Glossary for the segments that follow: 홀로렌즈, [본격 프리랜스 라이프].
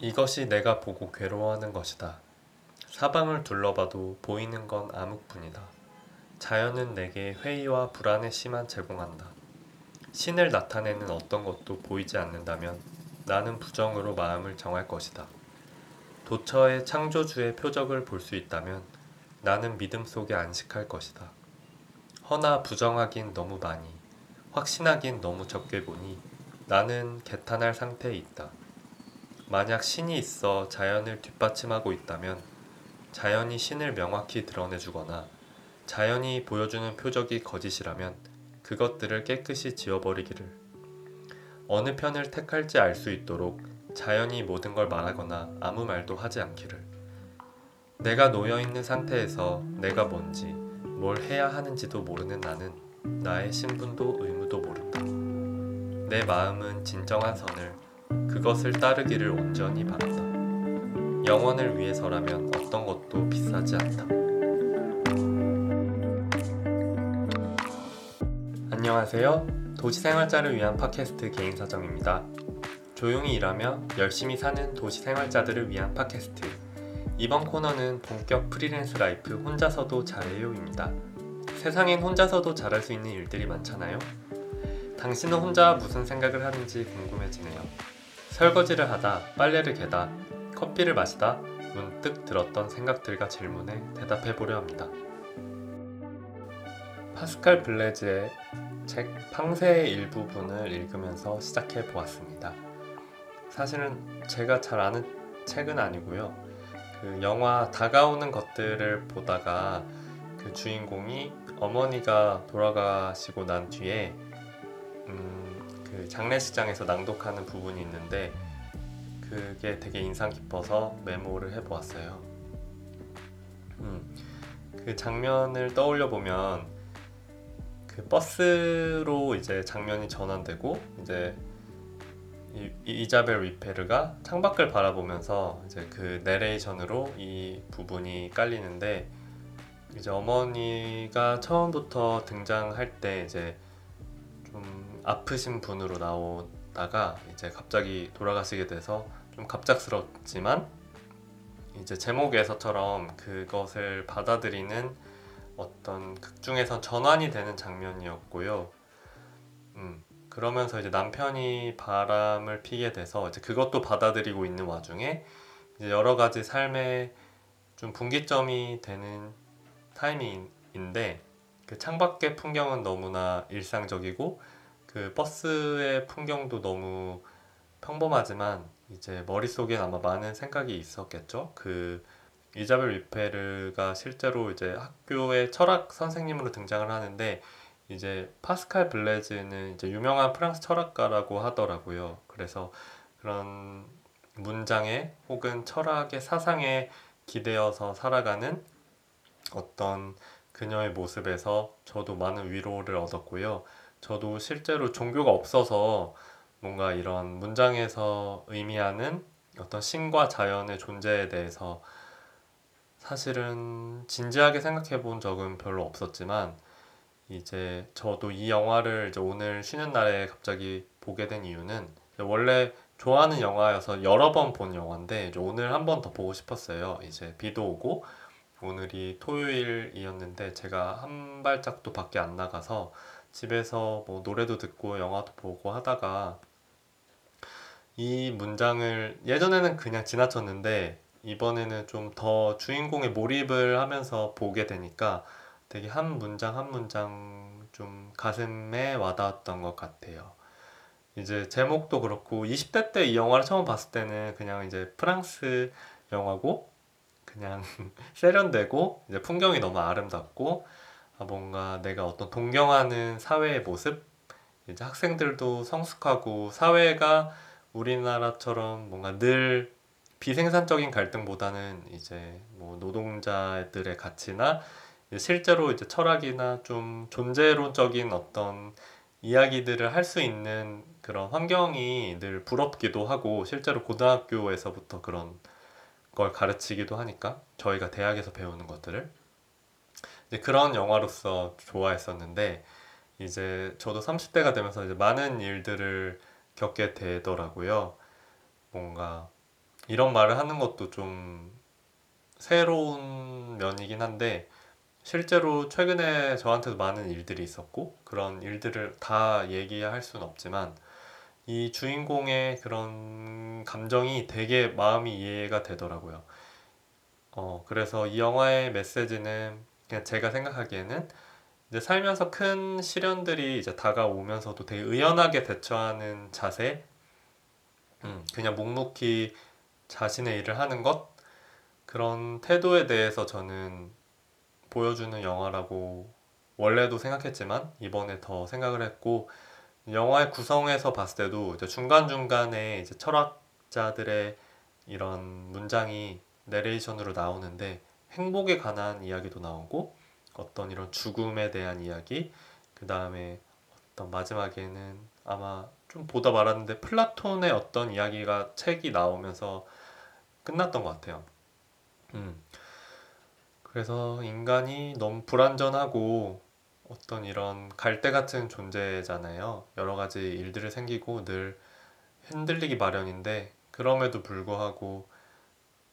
이것이 내가 보고 괴로워하는 것이다. 사방을 둘러봐도 보이는 건 암흑뿐이다. 자연은 내게 회의와 불안의 씨만 제공한다. 신을 나타내는 어떤 것도 보이지 않는다면 나는 부정으로 마음을 정할 것이다. 도처의 창조주의 표적을 볼 수 있다면 나는 믿음 속에 안식할 것이다. 허나 부정하긴 너무 많이, 확신하긴 너무 적게 보니 나는 개탄할 상태에 있다. 만약 신이 있어 자연을 뒷받침하고 있다면 자연이 신을 명확히 드러내주거나 자연이 보여주는 표적이 거짓이라면 그것들을 깨끗이 지워버리기를. 어느 편을 택할지 알 수 있도록 자연이 모든 걸 말하거나 아무 말도 하지 않기를. 내가 놓여있는 상태에서 내가 뭔지, 뭘 해야 하는지도 모르는 나는 나의 신분도 의무도 모른다. 내 마음은 진정한 선을, 그것을 따르기를 온전히 바란다. 영원을 위해서라면 어떤 것도 비싸지 않다. 안녕하세요. 도시생활자를 위한 팟캐스트 개인사정입니다. 조용히 일하며 열심히 사는 도시생활자들을 위한 팟캐스트. 이번 코너는 본격 프리랜스 라이프 혼자서도 잘해요입니다. 세상엔 혼자서도 잘할 수 있는 일들이 많잖아요. 당신은 혼자 무슨 생각을 하는지 궁금해지네요. 설거지를 하다, 빨래를 개다, 커피를 마시다 문득 들었던 생각들과 질문에 대답해보려 합니다. 파스칼 블레즈의 책 팡세의 일부분을 읽으면서 시작해보았습니다. 사실은 제가 잘 아는 책은 아니고요. 그 영화 다가오는 것들을 보다가 그 주인공이 어머니가 돌아가시고 난 뒤에 그 장례식장에서 낭독하는 부분이 있는데 그게 되게 인상 깊어서 메모를 해보았어요. 그 장면을 떠올려 보면 그 버스로 이제 장면이 전환되고 이제 이자벨 위페르가 창밖을 바라보면서 이제 그 내레이션으로 이 부분이 깔리는데 이제 어머니가 처음부터 등장할 때 이제 좀 아프신 분으로 나오다가 이제 갑자기 돌아가시게 돼서 좀 갑작스럽지만 이제 제목에서처럼 그것을 받아들이는 어떤 극중에서 전환이 되는 장면이었고요. 그러면서 이제 남편이 바람을 피게 돼서 이제 그것도 받아들이고 있는 와중에 이제 여러 가지 삶의 좀 분기점이 되는 타이밍인데 그 창밖의 풍경은 너무나 일상적이고 그 버스의 풍경도 너무 평범하지만 이제 머릿속엔 아마 많은 생각이 있었겠죠. 그 이자벨 위페르가 실제로 이제 학교의 철학 선생님으로 등장을 하는데 이제 파스칼 블레즈는 이제 유명한 프랑스 철학가라고 하더라고요. 그래서 그런 문장에 혹은 철학의 사상에 기대어서 살아가는 어떤 그녀의 모습에서 저도 많은 위로를 얻었고요. 저도 실제로 종교가 없어서 뭔가 이런 문장에서 의미하는 어떤 신과 자연의 존재에 대해서 사실은 진지하게 생각해 본 적은 별로 없었지만 이제 저도 이 영화를 이제 오늘 쉬는 날에 갑자기 보게 된 이유는 원래 좋아하는 영화여서 여러 번 본 영화인데 이제 오늘 한 번 더 보고 싶었어요. 이제 비도 오고 오늘이 토요일이었는데 제가 한 발짝도 밖에 안 나가서 집에서 뭐 노래도 듣고 영화도 보고 하다가 이 문장을 예전에는 그냥 지나쳤는데 이번에는 좀 더 주인공의 몰입을 하면서 보게 되니까 되게 한 문장 한 문장 좀 가슴에 와닿았던 것 같아요. 이제 제목도 그렇고 20대 때 이 영화를 처음 봤을 때는 그냥 이제 프랑스 영화고 그냥 세련되고 이제 풍경이 너무 아름답고 뭔가 내가 어떤 동경하는 사회의 모습 이제 학생들도 성숙하고 사회가 우리나라처럼 뭔가 늘 비생산적인 갈등보다는 이제 뭐 노동자들의 가치나 실제로 이제 철학이나 좀 존재론적인 어떤 이야기들을 할 수 있는 그런 환경이 늘 부럽기도 하고 실제로 고등학교에서부터 그런 걸 가르치기도 하니까 저희가 대학에서 배우는 것들을 이제 그런 영화로서 좋아했었는데 이제 저도 30대가 되면서 이제 많은 일들을 겪게 되더라고요. 뭔가 이런 말을 하는 것도 좀 새로운 면이긴 한데, 실제로 최근에 저한테도 많은 일들이 있었고, 그런 일들을 다 얘기할 수는 없지만 이 주인공의 그런 감정이 되게 마음이 이해가 되더라고요. 그래서 이 영화의 메시지는 그냥 제가 생각하기에는 이제 살면서 큰 시련들이 이제 다가오면서도 되게 의연하게 대처하는 자세, 그냥 묵묵히 자신의 일을 하는 것, 그런 태도에 대해서 저는 보여주는 영화라고 원래도 생각했지만 이번에 더 생각을 했고, 영화의 구성에서 봤을 때도 이제 중간중간에 이제 철학자들의 이런 문장이 내레이션으로 나오는데, 행복에 관한 이야기도 나오고, 어떤 이런 죽음에 대한 이야기, 그 다음에 어떤 마지막에는 아마 좀 보다 말았는데 플라톤의 어떤 이야기가 책이 나오면서 끝났던 것 같아요. 그래서 인간이 너무 불완전하고 어떤 이런 갈대 같은 존재잖아요. 여러 가지 일들이 생기고 늘 흔들리기 마련인데, 그럼에도 불구하고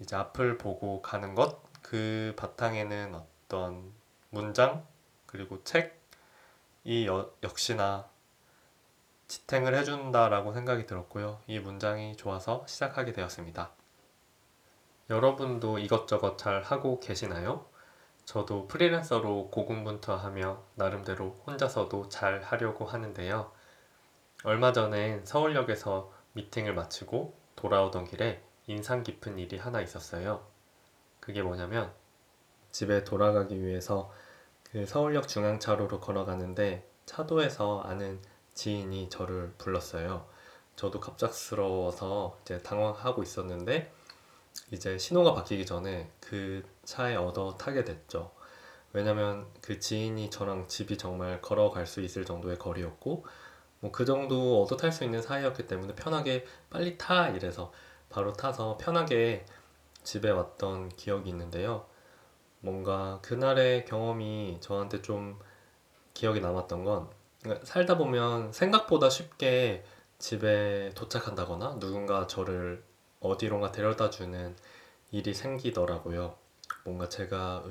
이제 앞을 보고 가는 것, 그 바탕에는 어떤 문장 그리고 책이 역시나 지탱을 해준다라고 생각이 들었고요. 이 문장이 좋아서 시작하게 되었습니다. 여러분도 이것저것 잘 하고 계시나요? 저도 프리랜서로 고군분투하며 나름대로 혼자서도 잘 하려고 하는데요. 얼마 전에 서울역에서 미팅을 마치고 돌아오던 길에 인상 깊은 일이 하나 있었어요. 그게 뭐냐면, 집에 돌아가기 위해서 그 서울역 중앙차로로 걸어가는데 차도에서 아는 지인이 저를 불렀어요. 저도 갑작스러워서 이제 당황하고 있었는데, 이제 신호가 바뀌기 전에 그 차에 얻어 타게 됐죠. 왜냐면 그 지인이 저랑 집이 정말 걸어갈 수 있을 정도의 거리였고, 뭐 그 정도 얻어 탈 수 있는 사이였기 때문에 편하게 빨리 타! 이래서 바로 타서 편하게 집에 왔던 기억이 있는데요. 뭔가 그날의 경험이 저한테 좀 기억에 남았던 건, 살다 보면 생각보다 쉽게 집에 도착한다거나 누군가 저를 어디론가 데려다주는 일이 생기더라고요. 뭔가 제가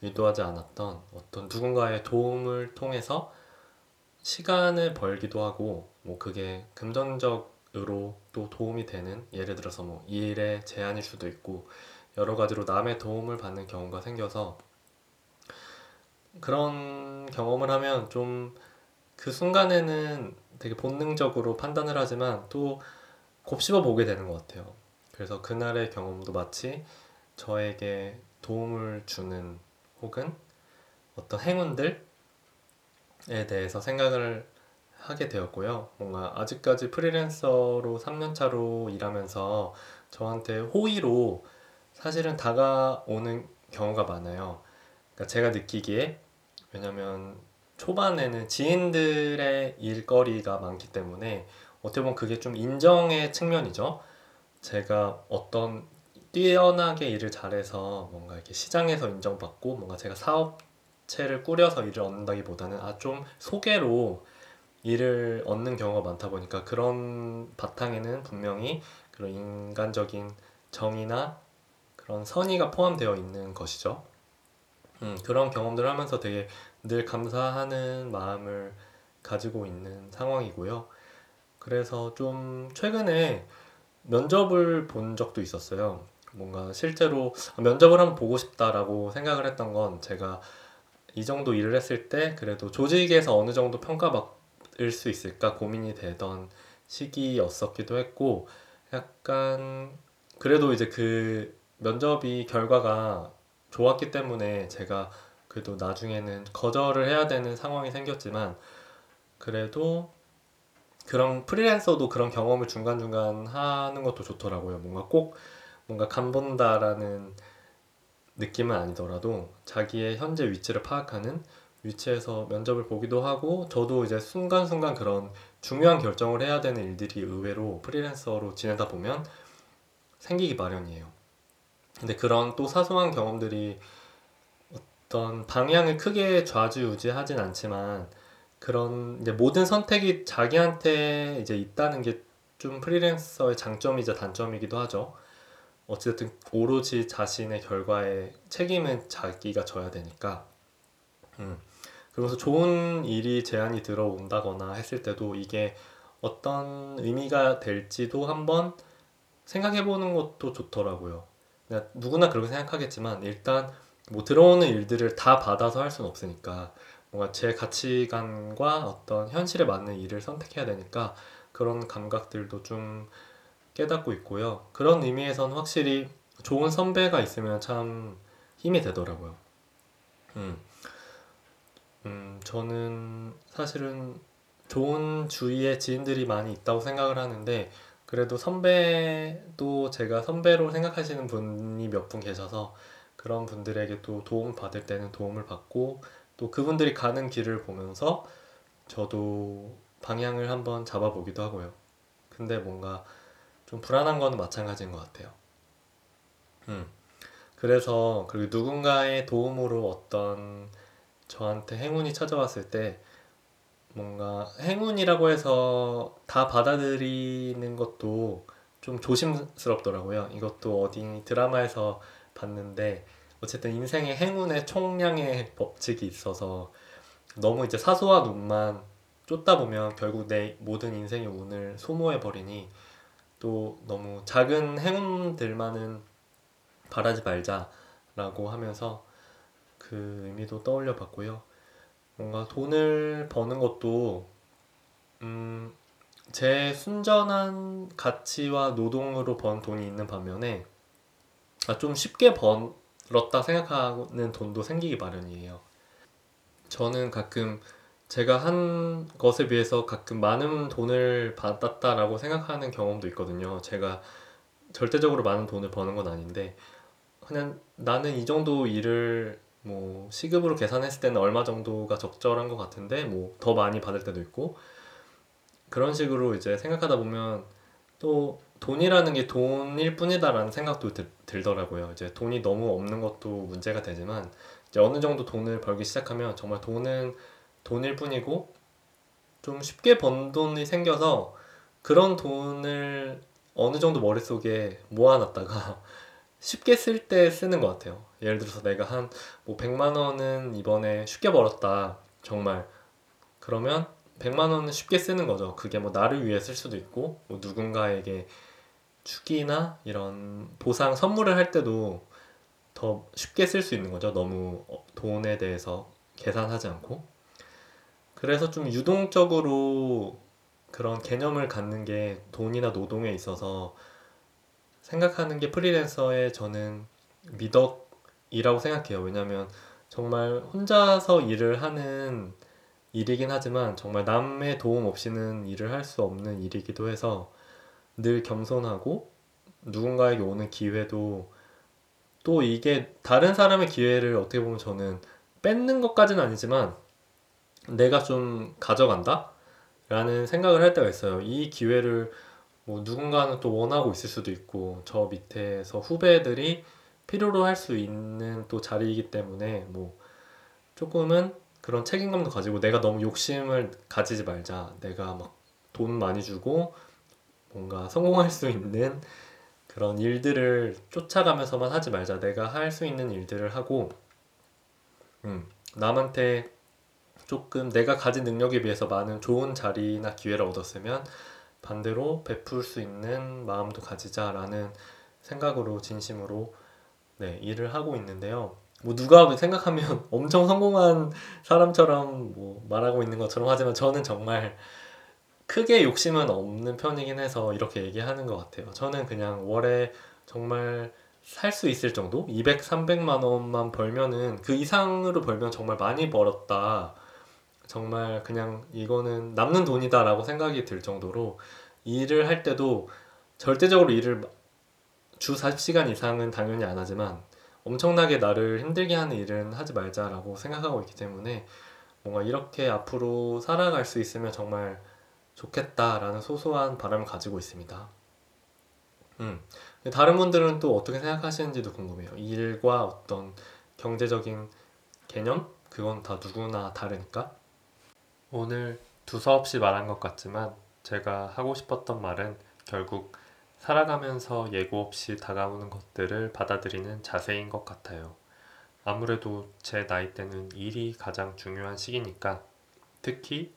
의도하지 않았던 어떤 누군가의 도움을 통해서 시간을 벌기도 하고, 뭐 그게 금전적으로 또 도움이 되는, 예를 들어서 뭐 일의 제한일 수도 있고, 여러 가지로 남의 도움을 받는 경우가 생겨서, 그런 경험을 하면 좀 그 순간에는 되게 본능적으로 판단을 하지만 또 곱씹어 보게 되는 것 같아요. 그래서 그날의 경험도 마치 저에게 도움을 주는 혹은 어떤 행운들에 대해서 생각을 하게 되었고요. 뭔가 아직까지 프리랜서로 3년차로 일하면서 저한테 호의로 사실은 다가오는 경우가 많아요. 그러니까 제가 느끼기에, 왜냐면 초반에는 지인들의 일거리가 많기 때문에 어떻게 보면 그게 좀 인정의 측면이죠. 제가 어떤 뛰어나게 일을 잘해서 뭔가 이렇게 시장에서 인정받고, 뭔가 제가 사업체를 꾸려서 일을 얻는다기보다는 좀 소개로 일을 얻는 경우가 많다 보니까, 그런 바탕에는 분명히 그런 인간적인 정의나 그런 선의가 포함되어 있는 것이죠. 그런 경험들을 하면서 되게 늘 감사하는 마음을 가지고 있는 상황이고요. 그래서 좀 최근에 면접을 본 적도 있었어요. 뭔가 실제로 면접을 한번 보고 싶다라고 생각을 했던 건, 제가 이 정도 일을 했을 때 그래도 조직에서 어느 정도 평가받을 수 있을까 고민이 되던 시기였었기도 했고, 약간 그래도 이제 그 면접이 결과가 좋았기 때문에 제가 그래도 나중에는 거절을 해야 되는 상황이 생겼지만, 그래도 그런 프리랜서도 그런 경험을 중간중간 하는 것도 좋더라고요. 뭔가 간본다라는 느낌은 아니더라도 자기의 현재 위치를 파악하는 위치에서 면접을 보기도 하고, 저도 이제 순간순간 그런 중요한 결정을 해야 되는 일들이 의외로 프리랜서로 지내다 보면 생기기 마련이에요. 근데 그런 또 사소한 경험들이 어떤 방향을 크게 좌지우지하진 않지만, 그런 이제 모든 선택이 자기한테 이제 있다는 게 좀 프리랜서의 장점이자 단점이기도 하죠. 어쨌든 오로지 자신의 결과에 책임은 자기가 져야 되니까. 그러면서 좋은 일이 제안이 들어온다거나 했을 때도 이게 어떤 의미가 될지도 한번 생각해보는 것도 좋더라고요. 누구나 그렇게 생각하겠지만 일단 뭐 들어오는 일들을 다 받아서 할 수는 없으니까 뭔가 제 가치관과 어떤 현실에 맞는 일을 선택해야 되니까 그런 감각들도 좀 깨닫고 있고요. 그런 의미에서는 확실히 좋은 선배가 있으면 참 힘이 되더라고요. 저는 사실은 좋은 주위에 지인들이 많이 있다고 생각을 하는데 그래도 선배도 제가 선배로 생각하시는 분이 몇 분 계셔서 그런 분들에게 또 도움을 받을 때는 도움을 받고 또 그분들이 가는 길을 보면서 저도 방향을 한번 잡아보기도 하고요. 근데 뭔가 좀 불안한 건 마찬가지인 것 같아요. 그래서 그리고 누군가의 도움으로 어떤 저한테 행운이 찾아왔을 때 뭔가 행운이라고 해서 다 받아들이는 것도 좀 조심스럽더라고요. 이것도 어디 드라마에서 봤는데 어쨌든 인생의 행운의 총량의 법칙이 있어서 너무 이제 사소한 운만 쫓다 보면 결국 내 모든 인생의 운을 소모해버리니 또 너무 작은 행운들만은 바라지 말자라고 하면서 그 의미도 떠올려 봤고요. 뭔가 돈을 버는 것도 제 순전한 가치와 노동으로 번 돈이 있는 반면에 좀 쉽게 벌었다 생각하는 돈도 생기기 마련이에요. 저는 가끔 제가 한 것에 비해서 가끔 많은 돈을 받았다라고 생각하는 경험도 있거든요. 제가 절대적으로 많은 돈을 버는 건 아닌데 그냥 나는 이 정도 일을 뭐 시급으로 계산했을 때는 얼마 정도가 적절한 것 같은데 뭐 더 많이 받을 때도 있고 그런 식으로 이제 생각하다 보면 또 돈이라는 게 돈일 뿐이다라는 생각도 들더라고요. 이제 돈이 너무 없는 것도 문제가 되지만 이제 어느 정도 돈을 벌기 시작하면 정말 돈은 돈일 뿐이고 좀 쉽게 번 돈이 생겨서 그런 돈을 어느 정도 머릿속에 모아놨다가 쉽게 쓸 때 쓰는 것 같아요. 예를 들어서 내가 한 뭐 100만 원은 이번에 쉽게 벌었다. 정말. 그러면 100만 원은 쉽게 쓰는 거죠. 그게 뭐 나를 위해 쓸 수도 있고 뭐 누군가에게 축의나 이런 보상 선물을 할 때도 더 쉽게 쓸 수 있는 거죠. 너무 돈에 대해서 계산하지 않고. 그래서 좀 유동적으로 그런 개념을 갖는 게 돈이나 노동에 있어서 생각하는 게 프리랜서의 저는 미덕이라고 생각해요. 왜냐하면 정말 혼자서 일을 하는 일이긴 하지만 정말 남의 도움 없이는 일을 할 수 없는 일이기도 해서 늘 겸손하고 누군가에게 오는 기회도 또 이게 다른 사람의 기회를 어떻게 보면 저는 뺏는 것까지는 아니지만 내가 좀 가져간다? 라는 생각을 할 때가 있어요. 이 기회를 뭐 누군가는 또 원하고 있을 수도 있고 저 밑에서 후배들이 필요로 할 수 있는 또 자리이기 때문에 뭐 조금은 그런 책임감도 가지고 내가 너무 욕심을 가지지 말자. 내가 막 돈 많이 주고 뭔가 성공할 수 있는 그런 일들을 쫓아가면서만 하지 말자. 내가 할 수 있는 일들을 하고 남한테 조금 내가 가진 능력에 비해서 많은 좋은 자리나 기회를 얻었으면 반대로 베풀 수 있는 마음도 가지자라는 생각으로 진심으로 일을 하고 있는데요. 뭐 누가 생각하면 엄청 성공한 사람처럼 뭐 말하고 있는 것처럼 하지만 저는 정말 크게 욕심은 없는 편이긴 해서 이렇게 얘기하는 것 같아요. 저는 그냥 월에 정말 살 수 있을 정도? 200, 300만 원만 벌면은 그 이상으로 벌면 정말 많이 벌었다. 정말 그냥 이거는 남는 돈이다 라고 생각이 들 정도로 일을 할 때도 절대적으로 일을 주 40시간 이상은 당연히 안 하지만 엄청나게 나를 힘들게 하는 일은 하지 말자라고 생각하고 있기 때문에 뭔가 이렇게 앞으로 살아갈 수 있으면 정말 좋겠다라는 소소한 바람을 가지고 있습니다. 다른 분들은 또 어떻게 생각하시는지도 궁금해요. 일과 어떤 경제적인 개념? 그건 다 누구나 다르니까. 오늘 두서없이 말한 것 같지만 제가 하고 싶었던 말은 결국 살아가면서 예고 없이 다가오는 것들을 받아들이는 자세인 것 같아요. 아무래도 제 나이 때는 일이 가장 중요한 시기니까 특히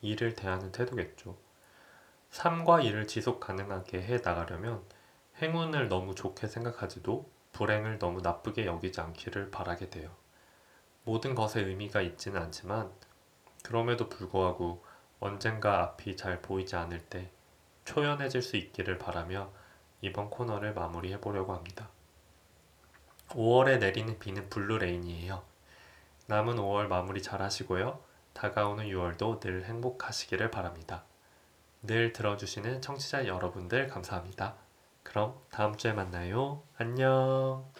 일을 대하는 태도겠죠. 삶과 일을 지속 가능하게 해 나가려면 행운을 너무 좋게 생각하지도 불행을 너무 나쁘게 여기지 않기를 바라게 돼요. 모든 것에 의미가 있지는 않지만 그럼에도 불구하고 언젠가 앞이 잘 보이지 않을 때 초연해질 수 있기를 바라며 이번 코너를 마무리해 보려고 합니다. 5월에 내리는 비는 블루레인이에요. 남은 5월 마무리 잘 하시고요. 다가오는 6월도 늘 행복하시기를 바랍니다. 늘 들어주시는 청취자 여러분들 감사합니다. 그럼 다음 주에 만나요. 안녕.